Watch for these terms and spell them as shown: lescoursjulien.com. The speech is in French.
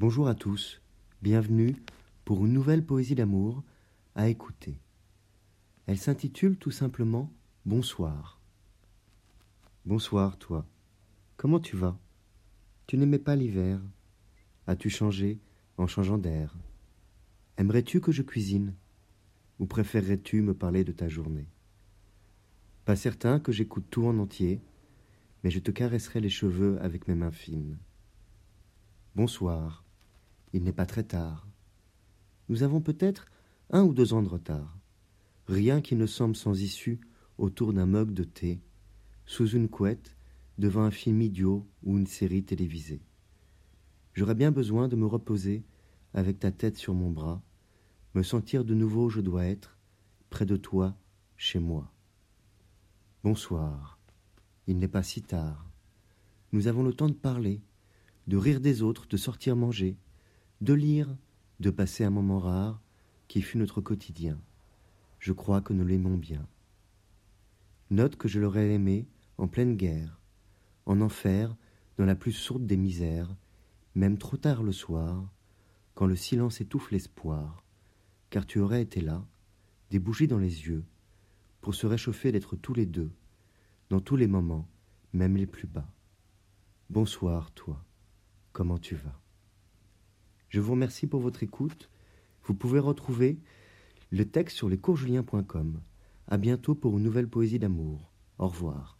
Bonjour à tous, bienvenue pour une nouvelle poésie d'amour à écouter. Elle s'intitule tout simplement « Bonsoir ». Bonsoir toi, comment tu vas? Tu n'aimais pas l'hiver. As-tu changé en changeant d'air? Aimerais-tu que je cuisine? Ou préférerais-tu me parler de ta journée? Pas certain que j'écoute tout en entier, mais je te caresserai les cheveux avec mes mains fines. Bonsoir. Il n'est pas très tard. Nous avons peut-être 1 ou 2 ans de retard. Rien qui ne semble sans issue autour d'un mug de thé, sous une couette, devant un film idiot ou une série télévisée. J'aurais bien besoin de me reposer avec ta tête sur mon bras, me sentir de nouveau je dois être, près de toi, chez moi. Bonsoir. Il n'est pas si tard. Nous avons le temps de parler, de rire des autres, de sortir manger, de lire, de passer un moment rare qui fut notre quotidien. Je crois que nous l'aimons bien. Note que je l'aurais aimé en pleine guerre, en enfer, dans la plus sourde des misères, même trop tard le soir, quand le silence étouffe l'espoir, car tu aurais été là, des bougies dans les yeux, pour se réchauffer d'être tous les deux, dans tous les moments, même les plus bas. Bonsoir, toi, comment tu vas? Je vous remercie pour votre écoute. Vous pouvez retrouver le texte sur lescoursjulien.com. À bientôt pour une nouvelle poésie d'amour. Au revoir.